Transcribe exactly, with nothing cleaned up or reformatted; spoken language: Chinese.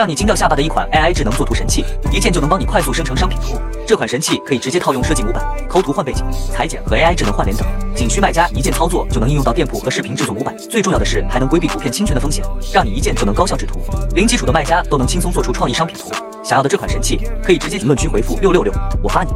让你惊掉下巴的一款 A I 智能作图神器，一键就能帮你快速生成商品图。这款神器可以直接套用设计模板、抠图换背景、裁剪和 A I 智能换脸等，仅需卖家一键操作就能应用到店铺和视频制作模板。最重要的是，还能规避图片侵权的风险，让你一键就能高效制图。零基础的卖家都能轻松做出创意商品图。想要的这款神器，可以直接评论区回复六六六，我发你。